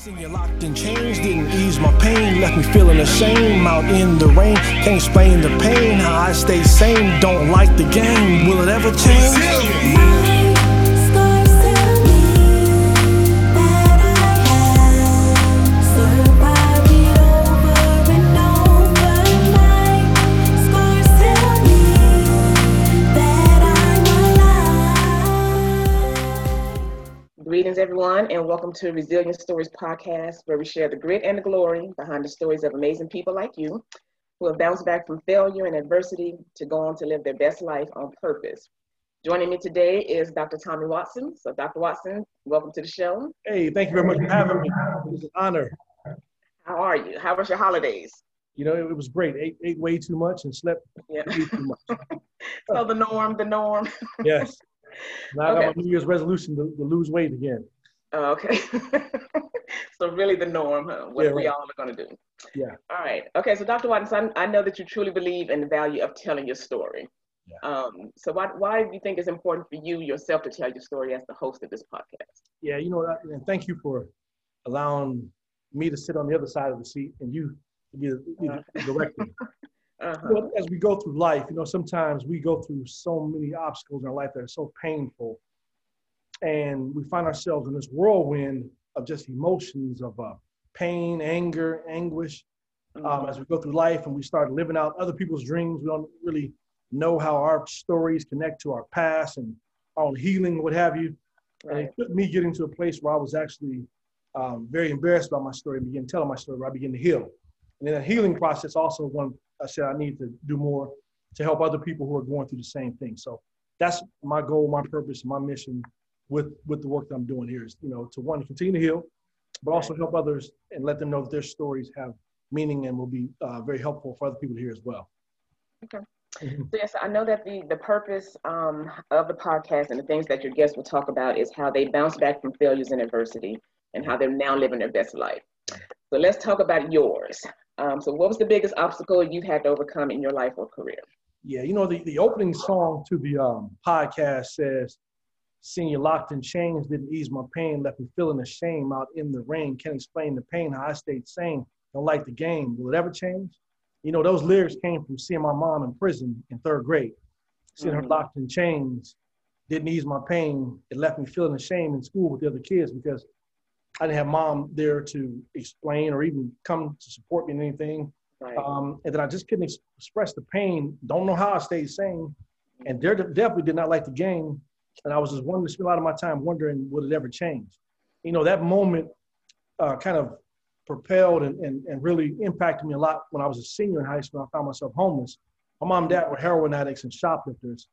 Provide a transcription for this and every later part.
Seeing you locked in chains didn't ease my pain, left me feeling the same out in the rain. Can't explain the pain, how I stay sane. Don't like the game, will it ever change? Greetings, everyone, and welcome to Resilient Stories podcast, where we share the grit and the glory behind the stories of amazing people like you who have bounced back from failure and adversity to go on to live their best life on purpose. Joining me today is Dr. Tommy Watson. So, Dr. Watson, welcome to the show. Hey, thank you very much for having me. It's an honor. How are you? How was your holidays? You know, it was great. Ate way too much and slept way too much. So the norm. Yes. Now I got my New Year's resolution to lose weight again. Okay. So really the norm, huh? What we all are going to do. Yeah. All right. Okay. So Dr. Watson, I know that you truly believe in the value of telling your story. Yeah. So why do you think it's important for you yourself to tell your story as the host of this podcast? Yeah. You know, and thank you for allowing me to sit on the other side of the seat and you to be the director. Uh-huh. You know, as we go through life, you know, sometimes we go through so many obstacles in our life that are so painful. And we find ourselves in this whirlwind of just emotions of pain, anger, anguish. As we go through life and we start living out other people's dreams, we don't really know how our stories connect to our past and our own healing, what have you. Right. And it took me getting to a place where I was actually very embarrassed about my story and began telling my story, where I began to heal. And then a healing process also one. I said, I need to do more to help other people who are going through the same thing. So that's my goal, my purpose, my mission with the work that I'm doing here is, you know, to one, continue to heal, but also help others and let them know that their stories have meaning and will be very helpful for other people to hear as well. Okay. Mm-hmm. So yes, I know that the purpose of the podcast and the things that your guests will talk about is how they bounce back from failures and adversity and how they're now living their best life. So let's talk about yours. So what was the biggest obstacle you've had to overcome in your life or career? Yeah, you know, the opening song to the podcast says, seeing you locked in chains didn't ease my pain, left me feeling ashamed out in the rain. Can't explain the pain, how I stayed sane. Don't like the game. Will it ever change? You know, those lyrics came from seeing my mom in prison in third grade. Seeing her locked in chains didn't ease my pain. It left me feeling ashamed in school with the other kids because I didn't have mom there to explain or even come to support me in anything. Right. And then I just couldn't express the pain. Don't know how I stayed sane. And they definitely did not like the game. And I was just wanting to spend a lot of my time wondering, would it ever change? You know, that moment kind of propelled and really impacted me a lot. When I was a senior in high school, I found myself homeless. My mom and dad were heroin addicts and shoplifters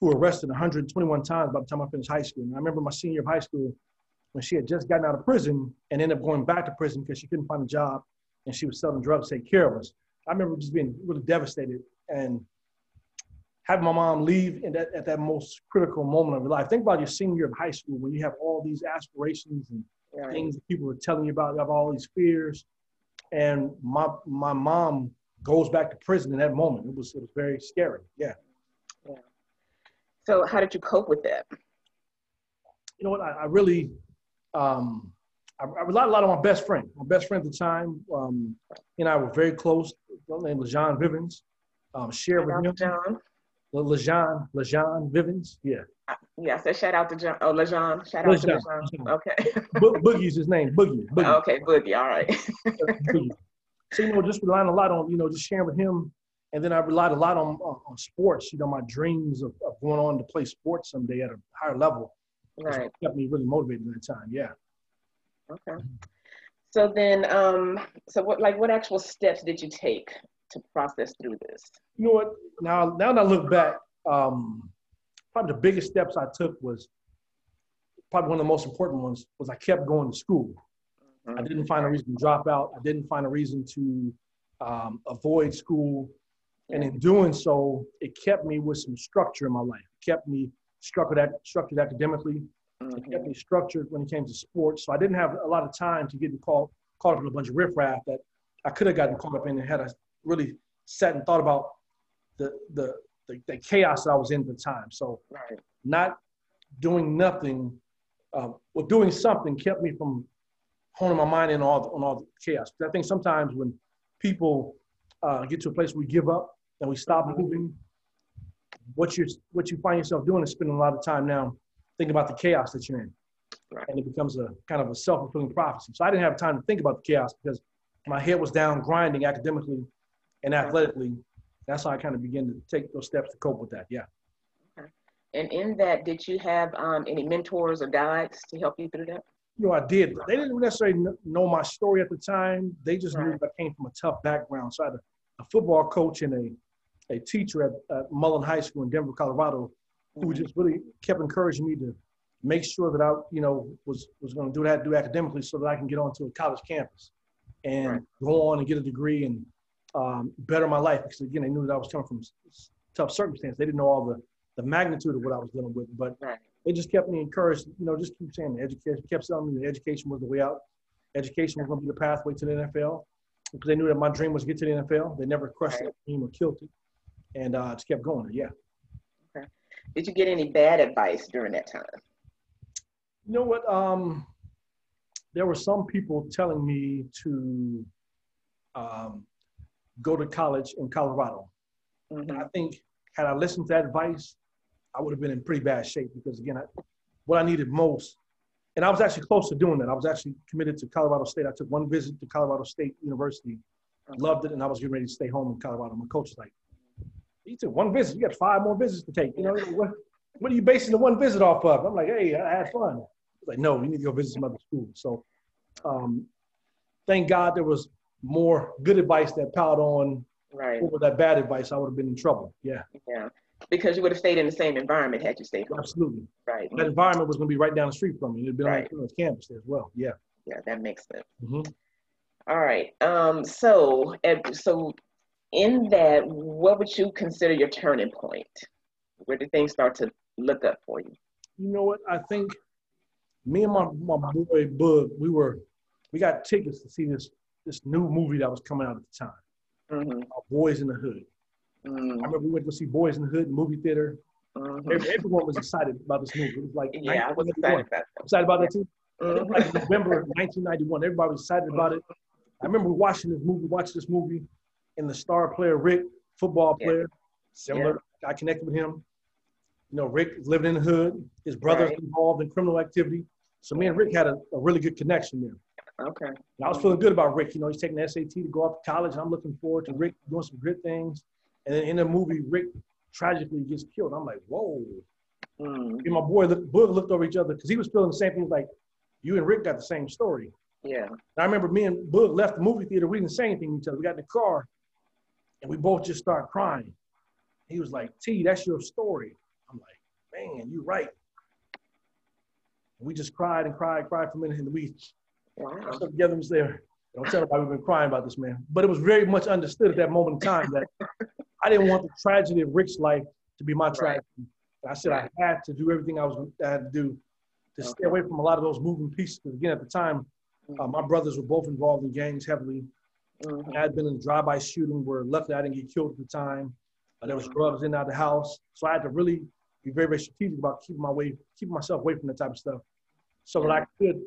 who were arrested 121 times by the time I finished high school. And I remember my senior year of high school, when she had just gotten out of prison and ended up going back to prison because she couldn't find a job and she was selling drugs to take care of us. I remember just being really devastated and having my mom leave at that most critical moment of your life. Think about your senior year of high school when you have all these aspirations and things that people are telling you about. You have all these fears. And my mom goes back to prison in that moment. It was very scary. Yeah. So how did you cope with that? You know what? I relied a lot on my best friend. My best friend at the time, he and I were very close. Her name was LeJeune Vivens. Shared with him. John. LeJeune Vivens. Yeah. Yeah. So shout out to John. Oh, LeJeune. Shout out to LeJeune. Okay. Boogie's his name. Boogie. Okay. Boogie. All right. Boogie. So you know, just relying a lot on just sharing with him, and then I relied a lot on sports. You know, my dreams of going on to play sports someday at a higher level. Right. Kept me really motivated at that time. Yeah. Okay. So then, so what actual steps did you take to process through this? You know what? Now that I look back, probably the biggest steps I took was probably one of the most important ones was I kept going to school. Mm-hmm. I didn't find a reason to drop out. I didn't find a reason to avoid school. Yeah. And in doing so, it kept me with some structure in my life. It kept me structured academically. Mm-hmm. It kept me structured when it came to sports. So I didn't have a lot of time to get caught up in a bunch of riffraff that I could have gotten caught up in and had I really sat and thought about the chaos that I was in at the time. So not doing nothing, or doing something kept me from honing my mind in on all the chaos. I think sometimes when people get to a place where we give up and we stop moving, what you find yourself doing is spending a lot of time now thinking about the chaos that you're in. Right. And it becomes a kind of a self-fulfilling prophecy. So I didn't have time to think about the chaos because my head was down grinding academically and athletically. That's how I kind of began to take those steps to cope with that. Yeah. Okay. And in that, did you have any mentors or guides to help you through that? You know, I did. They didn't necessarily know my story at the time. They just knew that I came from a tough background. So I had a football coach and a teacher at Mullen High School in Denver, Colorado, who just really kept encouraging me to make sure that I, you know, was going to do academically so that I can get onto a college campus and go on and get a degree and better my life. Because again, they knew that I was coming from tough circumstances. They didn't know all the magnitude of what I was dealing with, but they just kept me encouraged, you know, just keep saying education, kept telling me that education was the way out. Education was going to be the pathway to the NFL because they knew that my dream was to get to the NFL. They never crushed that dream or killed it. And I just kept going. Yeah. Okay. Did you get any bad advice during that time? You know what? There were some people telling me to go to college in Colorado. And I think had I listened to that advice, I would have been in pretty bad shape because again, what I needed most, and I was actually close to doing that. I was actually committed to Colorado State. I took one visit to Colorado State University. I loved it. And I was getting ready to stay home in Colorado. My coach was like, you took one visit, you got 5 more visits to take. You know, what are you basing the one visit off of? I'm like, hey, I had fun. He's like, no, you need to go visit some other school. So thank God there was more good advice that piled on over that bad advice. I would have been in trouble. Yeah. Yeah. Because you would have stayed in the same environment had you stayed home. Absolutely. Right. That environment was going to be right down the street from me. It would be on campus as well. Yeah. Yeah, that makes sense. All right. So in that, what would you consider your turning point? Where did things start to look up for you? You know what? I think me and my boy Bud, we got tickets to see this new movie that was coming out at the time. Boys in the Hood. I remember we went to see Boys in the Hood in the movie theater. Everyone was excited about this movie. It was like, yeah, I was excited about that. Excited about that too? It was like November 1991. Everybody was excited about it. I remember watching this movie, and the star player, Rick, football player, similar. I connected with him. You know, Rick is living in the hood. His brother's involved in criminal activity. So me and Rick had a really good connection there. Okay. And I was feeling good about Rick. You know, he's taking the SAT to go off to college. I'm looking forward to Rick doing some good things. And then in the movie, Rick tragically gets killed. I'm like, whoa. And my boy, Bud, looked over each other because he was feeling the same thing. He was like, you and Rick got the same story. Yeah. And I remember me and Bud left the movie theater. We didn't say anything to each other. We got in the car, and we both just started crying. He was like, T, that's your story. I'm like, man, you're right. And we just cried for a minute, and we stood together and said, don't tell everybody we've been crying about this, man. But it was very much understood at that moment in time that I didn't want the tragedy of Rick's life to be my tragedy. And I said I had to do everything I had to do to stay away from a lot of those moving pieces. Because again, at the time, my brothers were both involved in gangs heavily. I had been in a drive-by shooting where luckily I didn't get killed at the time. There was drugs in and out of the house. So I had to really be very, very strategic about keeping myself away from that type of stuff so that I could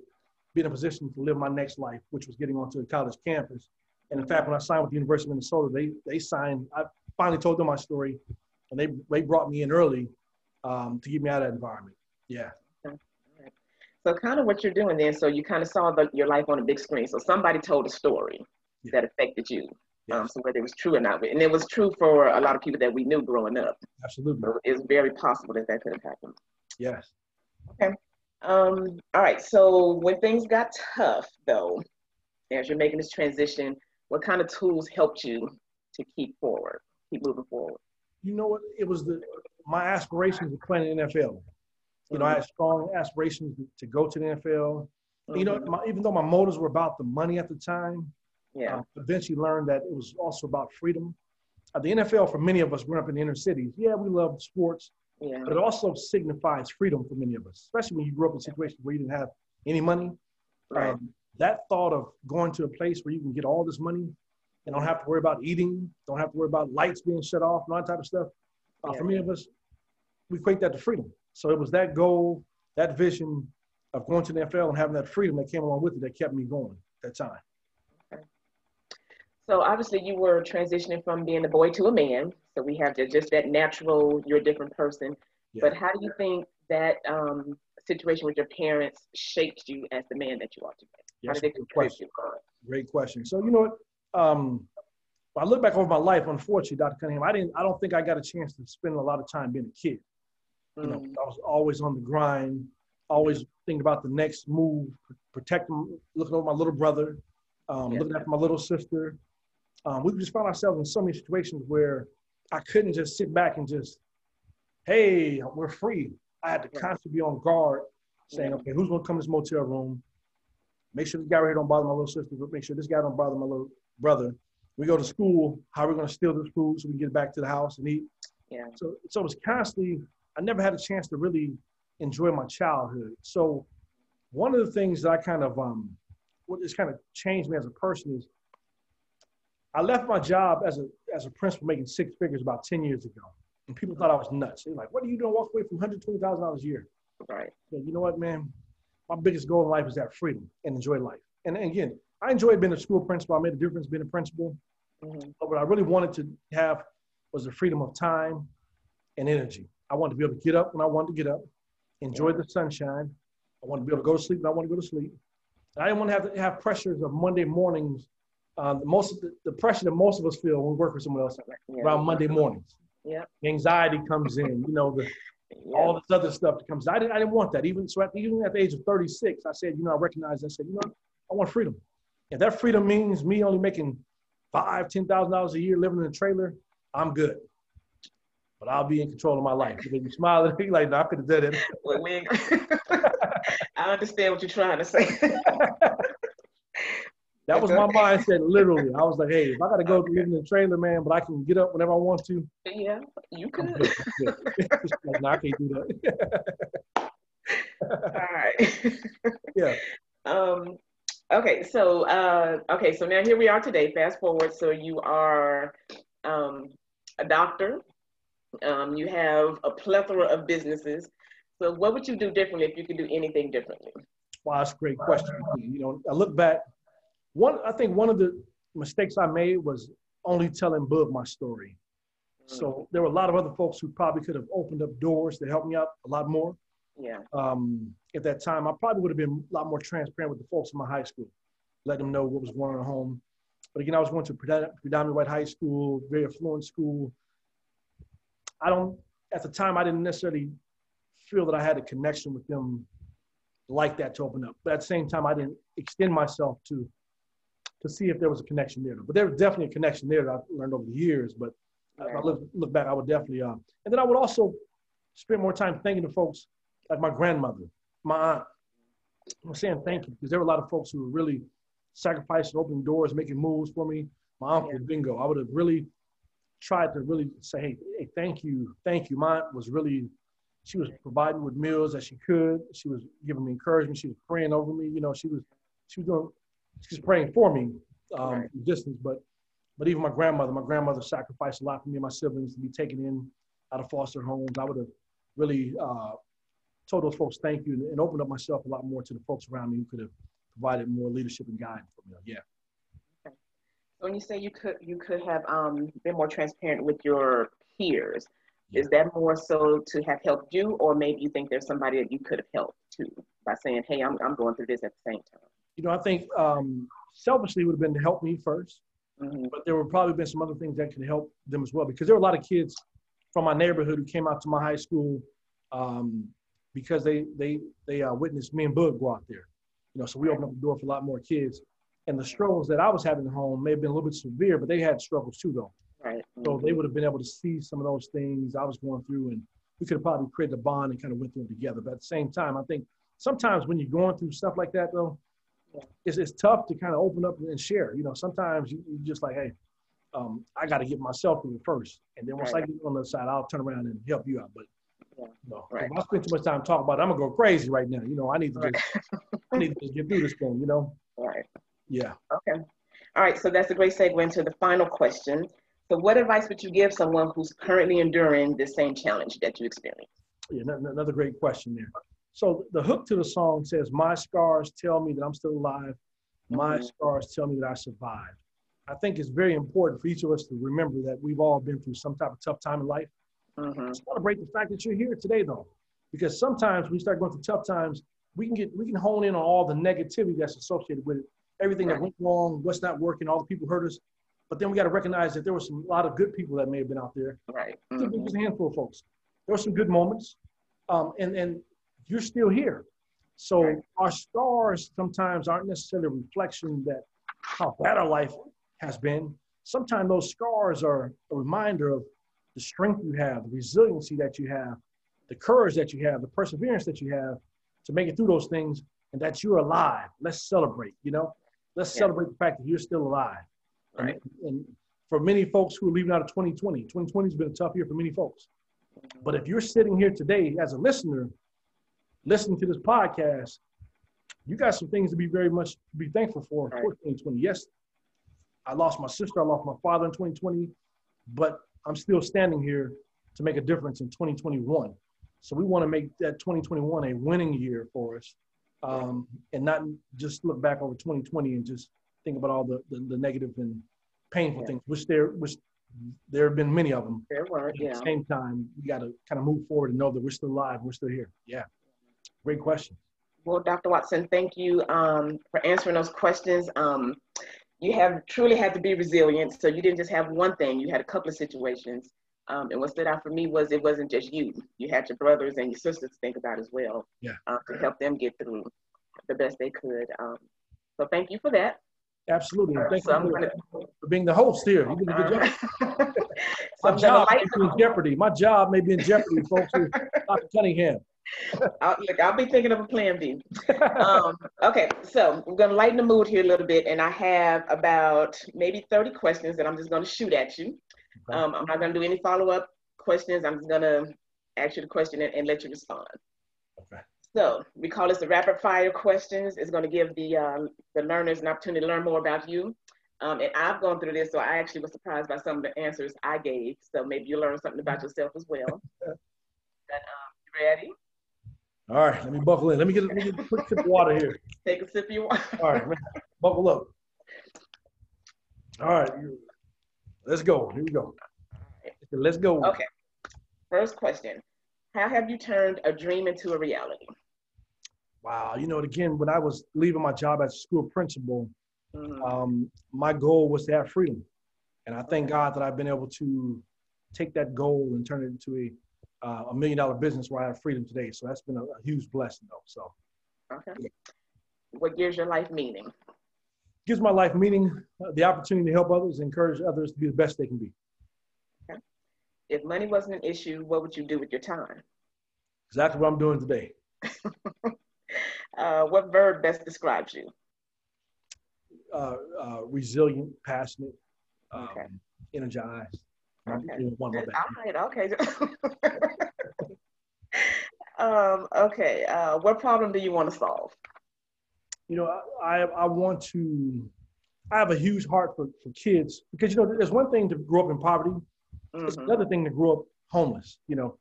be in a position to live my next life, which was getting onto a college campus. And in fact, when I signed with the University of Minnesota, I finally told them my story, and they brought me in early to get me out of that environment. Yeah. Right. So kind of what you're doing then, so you kind of saw your life on a big screen. So somebody told a story that affected you. So whether it was true or not. And it was true for a lot of people that we knew growing up. Absolutely. So it's very possible that could have happened. Yes. Okay. All right. So when things got tough, though, as you're making this transition, what kind of tools helped you to keep moving forward? You know what? It was my aspirations of playing in the NFL. You know, I had strong aspirations to go to the NFL. You know, even though my motives were about the money at the time, eventually learned that it was also about freedom. The NFL, for many of us growing up in the inner cities, we love sports, but it also signifies freedom for many of us, especially when you grew up in situations where you didn't have any money. Right. That thought of going to a place where you can get all this money and don't have to worry about eating, don't have to worry about lights being shut off and all that type of stuff. For many of us, we equate that to freedom. So it was that goal, that vision, of going to the NFL and having that freedom that came along with it that kept me going at that time. Okay. So obviously you were transitioning from being a boy to a man. So we have just that natural, you're a different person. Yeah. But how do you think that situation with your parents shaped you as the man that you are today? Yes, how did they question you? Great question. So you know what? I look back over my life, unfortunately, Dr. Cunningham, I don't think I got a chance to spend a lot of time being a kid. You know, I was always on the grind, always thinking about the next move, protecting, looking over my little brother, looking after my little sister. We just found ourselves in so many situations where I couldn't just sit back and just, hey, we're free. I had to constantly be on guard, saying, okay, who's going to come to this motel room? Make sure this guy right here don't bother my little sister, but make sure this guy don't bother my little brother. We go to school, how are we going to steal this food so we can get back to the house and eat? Yeah. So it was constantly, I never had a chance to really enjoy my childhood. So one of the things that I kind of, what has kind of changed me as a person is I left my job as a principal making six figures about 10 years ago. And people thought I was nuts. They're like, what are you doing? Walk away from $120,000 a year. Right. So, you know what, man? My biggest goal in life is that freedom and enjoy life. And again, I enjoyed being a school principal. I made a difference being a principal. But what I really wanted to have was the freedom of time and energy. I wanted to be able to get up when I wanted to get up, enjoy the sunshine. I wanted to be able to go to sleep when I wanted to go to sleep. And I didn't want to have pressures of Monday mornings. The pressure that most of us feel when we work with someone else around Monday mornings. Yeah. The anxiety comes in, you know, all this other stuff that comes in. I didn't want that. Even at the age of 36, I said, you know, I recognized, I said, you know, I want freedom. If that freedom means me only making $5,000 to $10,000 a year living in a trailer, I'm good. But I'll be in control of my life. If you smile at me like, no, I could have done it. Well, I understand what you're trying to say. That was my mindset, literally. I was like, hey, if I got to go live in the trailer, man, but I can get up whenever I want to. Yeah, you could. Like, no, I can't do that. All right. Yeah. Okay, so now here we are today, fast forward. So you are a doctor. You have a plethora of businesses. So what would you do differently if you could do anything differently? Well, that's a great question. You know, I look back. I think one of the mistakes I made was only telling Bub my story. So there were a lot of other folks who probably could have opened up doors to help me out a lot more. Yeah. At that time, I probably would have been a lot more transparent with the folks in my high school, letting them know what was going on at home. But again, I was going to predominantly white high school, very affluent school. At the time, I didn't necessarily feel that I had a connection with them like that to open up. But at the same time, I didn't extend myself to see if there was a connection there. But there was definitely a connection there that I've learned over the years. But if I look back, I would definitely, and then I would also spend more time thanking the folks like my grandmother, my aunt. I'm saying thank you because there were a lot of folks who were really sacrificing, opening doors, making moves for me. My uncle, Bingo, I would have really tried to really say, hey, thank you, thank you. Mine was really, she was providing with meals that she could. She was giving me encouragement. She was praying over me. You know, she was praying for me from distance. But even my grandmother sacrificed a lot for me and my siblings to be taken in out of foster homes. I would have really told those folks thank you and opened up myself a lot more to the folks around me who could have provided more leadership and guidance for me. Yeah. When you say you could have been more transparent with your peers, is that more so to have helped you, or maybe you think there's somebody that you could have helped too by saying, hey, I'm going through this at the same time? You know, I think selfishly would have been to help me first, but there would probably been some other things that could help them as well, because there were a lot of kids from my neighborhood who came out to my high school because they witnessed me and Bug go out there. You know, so we opened up the door for a lot more kids. And the struggles that I was having at home may have been a little bit severe, but they had struggles too, though. Right. So they would have been able to see some of those things I was going through, and we could have probably created a bond and kind of went through it together. But at the same time, I think sometimes when you're going through stuff like that, though, it's tough to kind of open up and share. You know, sometimes you're just like, hey, I got to get myself through it first. And then once I get on the other side, I'll turn around and help you out. But if I spend too much time talking about it, I'm going to go crazy right now. You know, I need to just get through this thing, you know? Right. Yeah. Okay. All right. So that's a great segue into the final question. So what advice would you give someone who's currently enduring the same challenge that you experienced? Yeah, another great question there. So the hook to the song says, my scars tell me that I'm still alive. My scars tell me that I survived. I think it's very important for each of us to remember that we've all been through some type of tough time in life. Celebrate the fact that you're here today, though, because sometimes when we start going through tough times, we can hone in on all the negativity that's associated with it, everything that went wrong, what's not working, all the people who hurt us. But then we got to recognize that there were a lot of good people that may have been out there. Just a handful of folks. There were some good moments, and you're still here. So our stars sometimes aren't necessarily a reflection that how bad our life has been. Sometimes those scars are a reminder of the strength you have, the resiliency that you have, the courage that you have, the perseverance that you have to make it through those things, and that you're alive. Let's celebrate, you know? Let's celebrate the fact that you're still alive. And for many folks who are leaving out of 2020, 2020 has been a tough year for many folks. But if you're sitting here today as a listener, listening to this podcast, you got some things to be very much be thankful for 2020. Yes, I lost my sister, I lost my father in 2020, but I'm still standing here to make a difference in 2021. So we want to make that 2021 a winning year for us, and not just look back over 2020 and just think about all the negative and painful things, which there have been many of them. At the same time, we got to kind of move forward and know that we're still alive, we're still here. Yeah, great question. Well, Dr. Watson, thank you for answering those questions. You have truly had to be resilient. So you didn't just have one thing, you had a couple of situations. And what stood out for me was it wasn't just you. You had your brothers and your sisters to think about as well, to help them get through the best they could. So thank you for that. Absolutely. Thank you for being the host here. You did a good job. My job may be in jeopardy. My job may be in jeopardy, folks. Dr. Cunningham. I'll be thinking of a plan B. Okay, so we're going to lighten the mood here a little bit, and I have about maybe 30 questions that I'm just going to shoot at you. I'm not going to do any follow-up questions. I'm just going to ask you the question and let you respond. Okay. So we call this the rapid fire questions. It's going to give the learners an opportunity to learn more about you. And I've gone through this, so I actually was surprised by some of the answers I gave. So maybe you learn something about yourself as well. But, you ready? All right, let me buckle in. Let me get a quick sip of water here. Take a sip of your water. All right, buckle up. All right, let's go. Here we go. Let's go. Okay. First question. How have you turned a dream into a reality? Wow. You know, again, when I was leaving my job as a school principal, my goal was to have freedom. And I thank God that I've been able to take that goal and turn it into a $1 million business where I have freedom today. So that's been a huge blessing though. So. Okay. Yeah. What gives your life meaning? Gives my life meaning, the opportunity to help others, encourage others to be the best they can be. Okay. If money wasn't an issue, what would you do with your time? Exactly what I'm doing today. What verb best describes you? Resilient, passionate, energized. Okay. All right. Okay. Okay. What problem do you want to solve? You know, I have a huge heart for kids because, you know, there's one thing to grow up in poverty. It's another thing to grow up homeless. You know,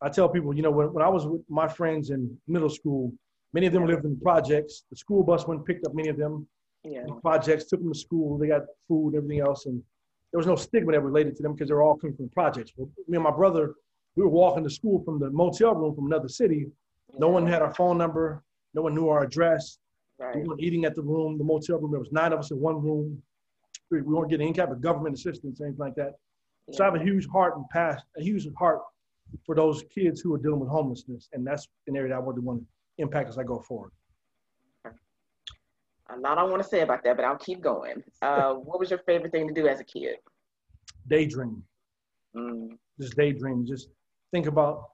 I tell people, you know, when I was with my friends in middle school, many of them lived in the projects. The school bus went and picked up many of them. The projects took them to school. They got food and everything else. And there was no stigma that related to them because they were all coming from projects. Well, me and my brother, we were walking to school from the motel room from another city. No one had our phone number. No one knew our address. We weren't eating at the motel room. There was 9 of us in one room. We weren't getting any type of government assistance, anything like that. So I have a huge heart and a huge heart for those kids who are dealing with homelessness. And that's an area that I really want to impact as I go forward. A lot I want to say about that, but I'll keep going. What was your favorite thing to do as a kid? Daydream. Just daydream. Just think about,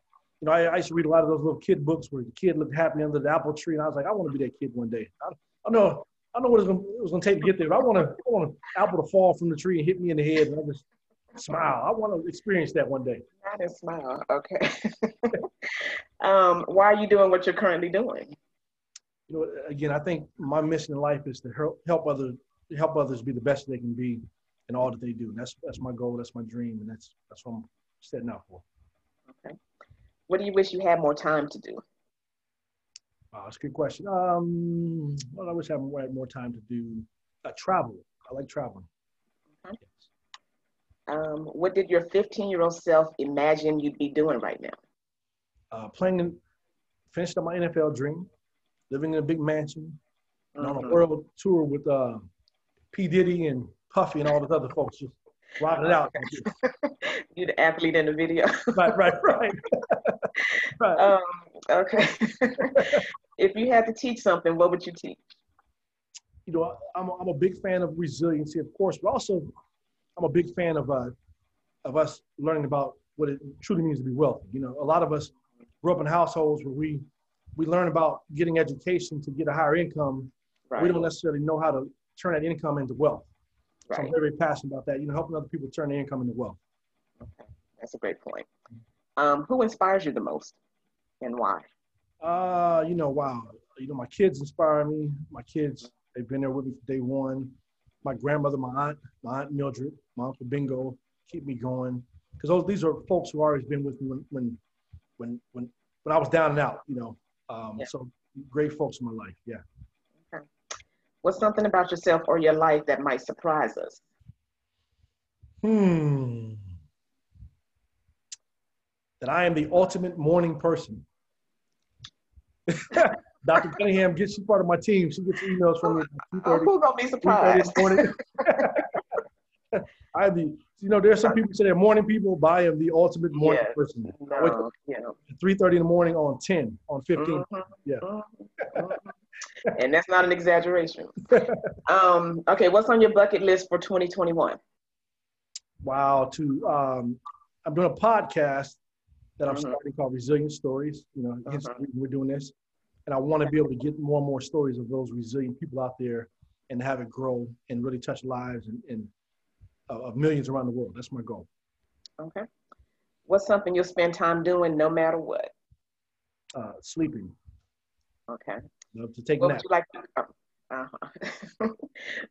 you know, I used to read a lot of those little kid books where the kid looked happy under the apple tree, and I was like, I want to be that kid one day. I know what it was going to take to get there, but I want an apple to fall from the tree and hit me in the head, and I just smile. I want to experience that one day. Not a smile. Okay. Why are you doing what you're currently doing? You know, again, I think my mission in life is to help others be the best they can be in all that they do. And that's my goal. That's my dream, and that's what I'm setting out for. Okay. What do you wish you had more time to do? Oh, that's a good question. Well, I wish I had more time to do travel. I like traveling. Mm-hmm. Yes. What did your 15-year-old self imagine you'd be doing right now? Finished up my NFL dream, living in a big mansion, and on a world tour with P. Diddy and Puffy and all those other folks, just rocking it out. You're the athlete in the video. Right. Right. Okay. If you had to teach something, what would you teach? You know, I'm a big fan of resiliency, of course, but also I'm a big fan of us learning about what it truly means to be wealthy. You know, a lot of us grew up in households where we learn about getting education to get a higher income. Right. We don't necessarily know how to turn that income into wealth. Right. So I'm very passionate about that, you know, helping other people turn their income into wealth. Okay. That's a great point. Who inspires you the most and why? My kids inspire me. My kids, they've been there with me from day one. My grandmother, my aunt Mildred, my uncle Bingo, keep me going. Because these are folks who always been with me when I was down and out, you know. So great folks in my life, yeah. Okay. What's something about yourself or your life that might surprise us? That I am the ultimate morning person. Dr. Cunningham, she's part of my team. She gets emails from me. Who's gonna be surprised? There's some people who say they're morning people, but I am the ultimate morning person. No, 3:30 in the morning on 10, on 15. Mm-hmm. Yeah. Mm-hmm. And that's not an exaggeration. Okay, what's on your bucket list for 2021? Wow, I'm doing a podcast that I'm starting called Resilient Stories. You know, we're doing this. And I want to be able to get more and more stories of those resilient people out there and have it grow and really touch lives of millions around the world. That's my goal. Okay. What's something you'll spend time doing no matter what? Sleeping. Okay. Love to take naps.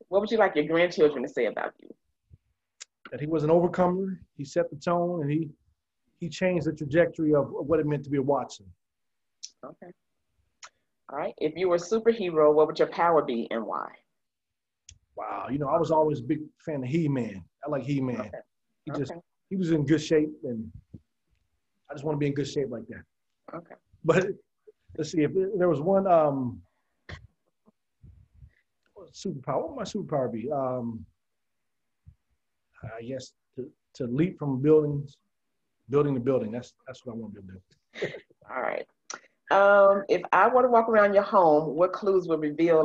What would you like your grandchildren to say about you? That he was an overcomer. He set the tone, and he changed the trajectory of what it meant to be a Watson. Okay. All right. If you were a superhero, what would your power be and why? Wow. You know, I was always a big fan of He-Man. I like He-Man. Okay. He was in good shape, and I just want to be in good shape like that. Okay. But let's see, if there was one superpower, what would my superpower be? I guess to leap from building to building. That's what I want to do. All right. If I were to walk around your home, what clues would tell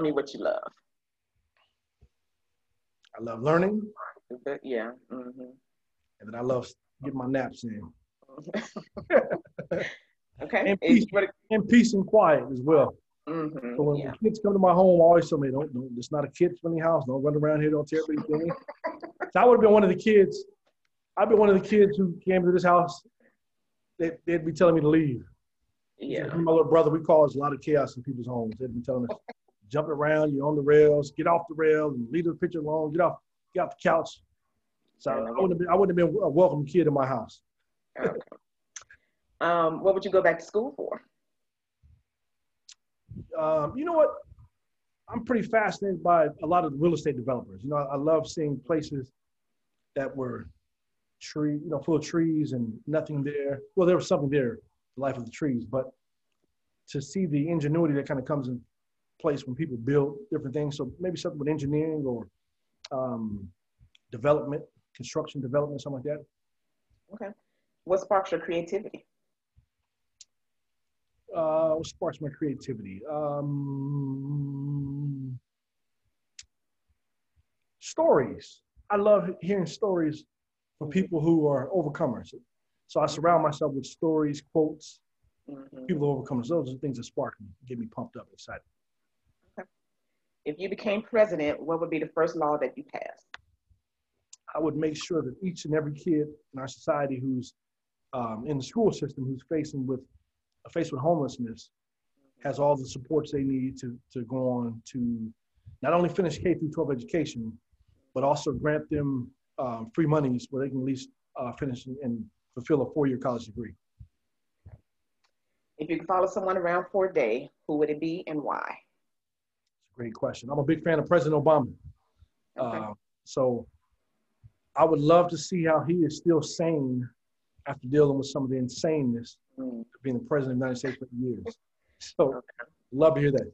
me what you love? I love learning. Yeah. Mm-hmm. And then I love getting my naps in. Okay. And peace and quiet as well. Mm-hmm. So when kids come to my home, I always tell me, don't, it's not a kid-friendly house. Don't run around here. Don't tear everything. So I would have been one of the kids. I'd be one of the kids who came to this house. They'd be telling me to leave. Yeah. So my little brother, we cause a lot of chaos in people's homes. They'd be telling us, jump around, you're on the rails, get off the rail, and leave the picture alone, get off the couch. So I wouldn't have been a welcome kid in my house. Okay. What would you go back to school for? You know what? I'm pretty fascinated by a lot of real estate developers. You know, I love seeing places that were full of trees and nothing there. Well, there was something there, the life of the trees, but to see the ingenuity that kind of comes in place when people build different things. So maybe something with engineering or development, construction development, something like that. Okay. What sparks your creativity? What sparks my creativity? Stories. I love hearing stories for people who are overcomers. So I surround myself with stories, quotes, people who are overcomers. Those are the things that spark me, get me pumped up, excited. Okay. If you became president, what would be the first law that you passed? I would make sure that each and every kid in our society who's in the school system, who's faced with homelessness, has all the supports they need to go on to not only finish K through 12 education, but also grant them free monies where they can at least finish and fulfill a 4-year college degree. If you could follow someone around for a day, who would it be and why? Great question. I'm a big fan of President Obama. Okay. So I would love to see how he is still sane after dealing with some of the insaneness of being the president of the United States for years. So love to hear that.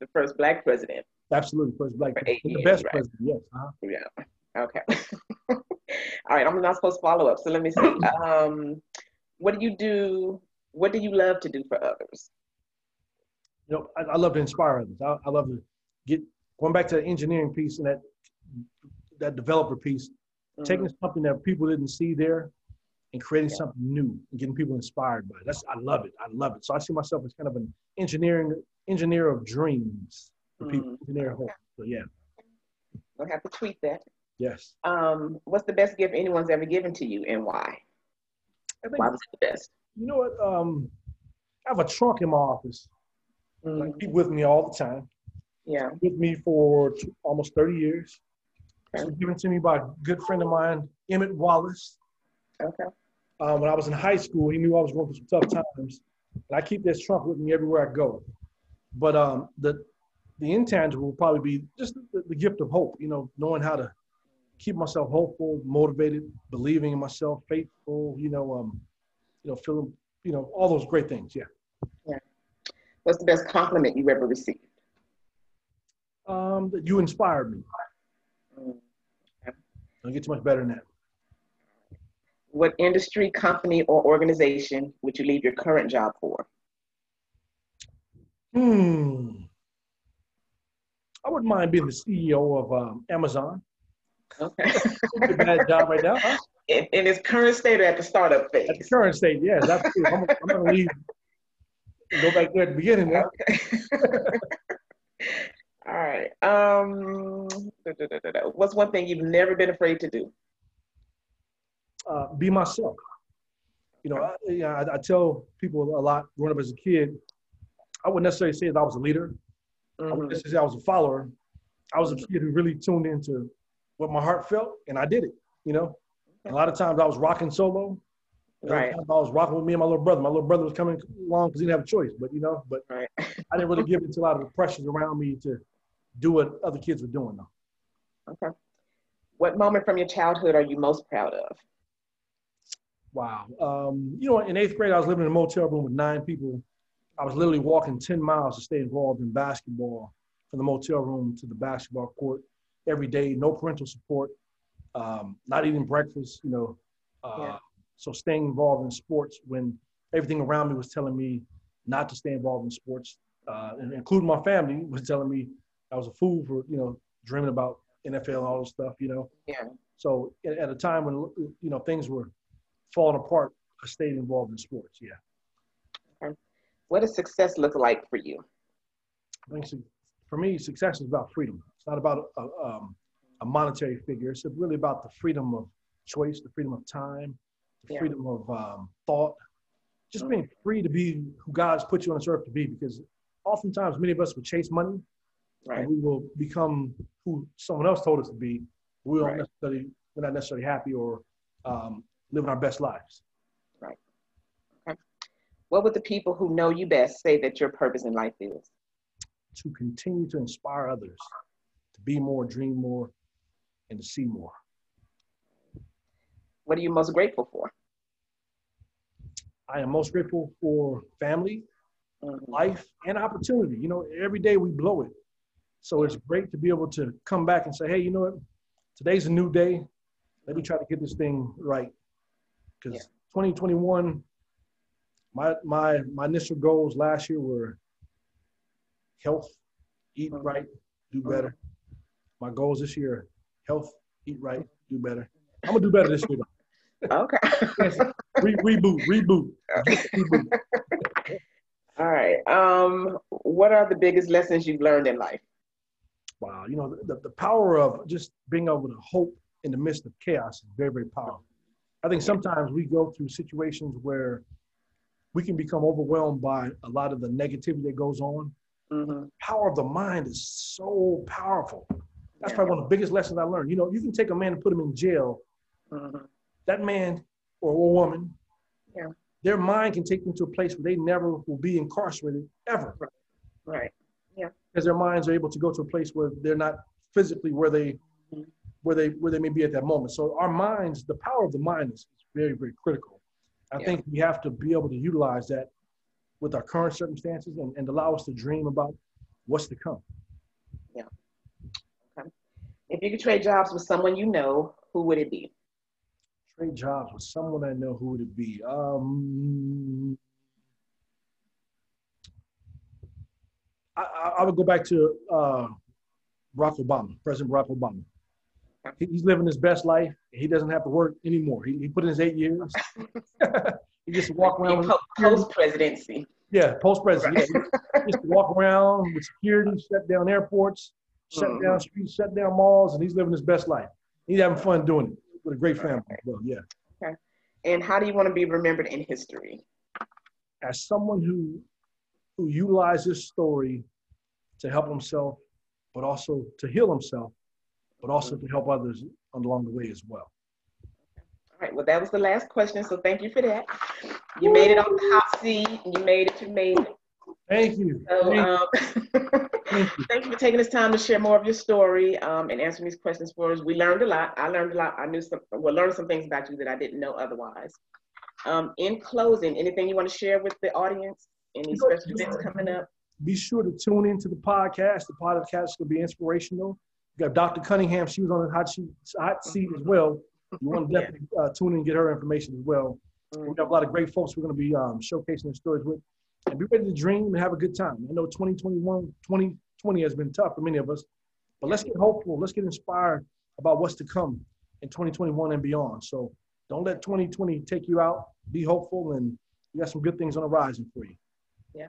The first black president. Absolutely, first black president. The best president, yes. Yeah, okay. All right, I'm not supposed to follow up, so let me see. What do you do? What do you love to do for others? You know, I love to inspire others. I love to going back to the engineering piece and that developer piece, taking something that people didn't see there and creating something new and getting people inspired by it. I love it. I love it. So I see myself as kind of an engineer of dreams for people, engineer of hope. So yeah. We'll have to tweet that. Yes. What's the best gift anyone's ever given to you and why? Why was it the best? You know what? I have a trunk in my office. Like, he's with me all the time. Yeah. He's with me for almost 30 years. Okay. It was given to me by a good friend of mine, Emmett Wallace. Okay. When I was in high school, he knew I was going through some tough times. And I keep this trunk with me everywhere I go. But the intangible will probably be just the gift of hope, you know, knowing how to keep myself hopeful, motivated, believing in myself, faithful, feeling, all those great things. Yeah. Yeah. What's the best compliment you ever received? That you inspired me. Okay. Don't get too much better than that. What industry, company, or organization would you leave your current job for? I wouldn't mind being the CEO of Amazon. Okay. It's a bad job right now, huh? In its current state or at the startup phase? At the current state, yes. I'm going to leave. Go back there at the beginning now. Okay. All right. What's one thing you've never been afraid to do? Be myself. I tell people a lot growing up as a kid, I wouldn't necessarily say that I was a leader. I wouldn't necessarily say I was a follower. I was a kid who really tuned into what my heart felt, and I did it, And a lot of times I was rocking solo. Right. I was rocking with me and my little brother. My little brother was coming along because he didn't have a choice, but right. I didn't really give it to a lot of the pressures around me to do what other kids were doing, though. Okay. What moment from your childhood are you most proud of? Wow. In 8th grade, I was living in a motel room with 9 people. I was literally walking 10 miles to stay involved in basketball from the motel room to the basketball court every day, no parental support, not eating breakfast, So staying involved in sports when everything around me was telling me not to stay involved in sports, and including my family was telling me I was a fool for, dreaming about NFL and all this stuff, Yeah. So at a time when, things were falling apart, I stayed involved in sports, yeah. Okay. What does success look like for you? I think for me, success is about freedom. It's not about a monetary figure. It's really about the freedom of choice, the freedom of time, the freedom of thought, just being free to be who God's put you on this earth to be, because oftentimes many of us will chase money, and we will become who someone else told us to be. We don't we're not necessarily happy or living our best lives. Right. Okay. What would the people who know you best say that your purpose in life is? To continue to inspire others, to be more, dream more, and to see more. What are you most grateful for? I am most grateful for family, life, and opportunity. Every day we blow it. So it's great to be able to come back and say, hey, what? Today's a new day. Let me try to get this thing right. Because 2021, my initial goals last year were health, eat right, do better. My goals this year, health, eat right, do better. I'm going to do better this year. Okay. Reboot. All right. What are the biggest lessons you've learned in life? Wow. The power of just being able to hope in the midst of chaos is very, very powerful. I think sometimes we go through situations where we can become overwhelmed by a lot of the negativity that goes on. The power of the mind is so powerful. That's probably one of the biggest lessons I learned. You can take a man and put him in jail. That man or a woman their mind can take them to a place where they never will be incarcerated ever. Right. Yeah. Because their minds are able to go to a place where they're not physically where they may be at that moment. So our minds, the power of the mind is very, very critical. I think we have to be able to utilize that with our current circumstances and allow us to dream about what's to come. Yeah. Okay. If you could trade jobs with someone you know, who would it be? Trade jobs with someone I know, who would it be? I would go back to Barack Obama, President Barack Obama. He's living his best life. He doesn't have to work anymore. He put in his 8 years. He just walk around. Post-presidency. Yeah, post-presidency. Right. Yeah. He just walk around with security, shut down airports, shut down streets, shut down malls, and he's living his best life. He's having fun doing it with a great family. Okay. Well, yeah. Okay. And how do you want to be remembered in history? As someone who utilized his story to help himself, but also to heal himself, but also to help others along the way as well. All right, well, that was the last question, so thank you for that. You made it on the hot seat, you made it. Thank you. So, thank you for taking this time to share more of your story and answering these questions for us. We learned a lot, I learned a lot. I knew some, well, learned some things about you that I didn't know otherwise. In closing, anything you want to share with the audience? Any special events coming up? Be sure to tune into the podcast. The podcast will be inspirational. You got Dr. Cunningham. She was on the hot seat as well. You want to definitely tune in and get her information as well. We have a lot of great folks we're going to be showcasing their stories with. And be ready to dream and have a good time. I know 2020 has been tough for many of us, but let's get hopeful. Let's get inspired about what's to come in 2021 and beyond. So don't let 2020 take you out. Be hopeful, and you got some good things on the horizon for you. Yeah.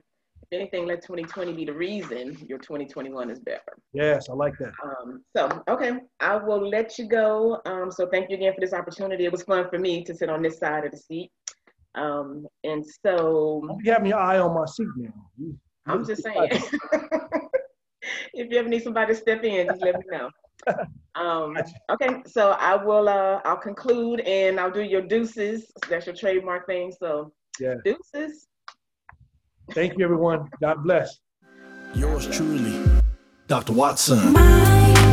If anything, let 2020 be the reason your 2021 is better. Yes, I like that. Okay, I will let you go. So thank you again for this opportunity. It was fun for me to sit on this side of the seat. And so... You have your eye on my seat now. I'm just saying. If you ever need somebody to step in, just let me know. Okay, so I will, I'll conclude and I'll do your deuces. That's your trademark thing, so yeah. Deuces. Thank you, everyone. God bless. Yours truly, Dr. Watson.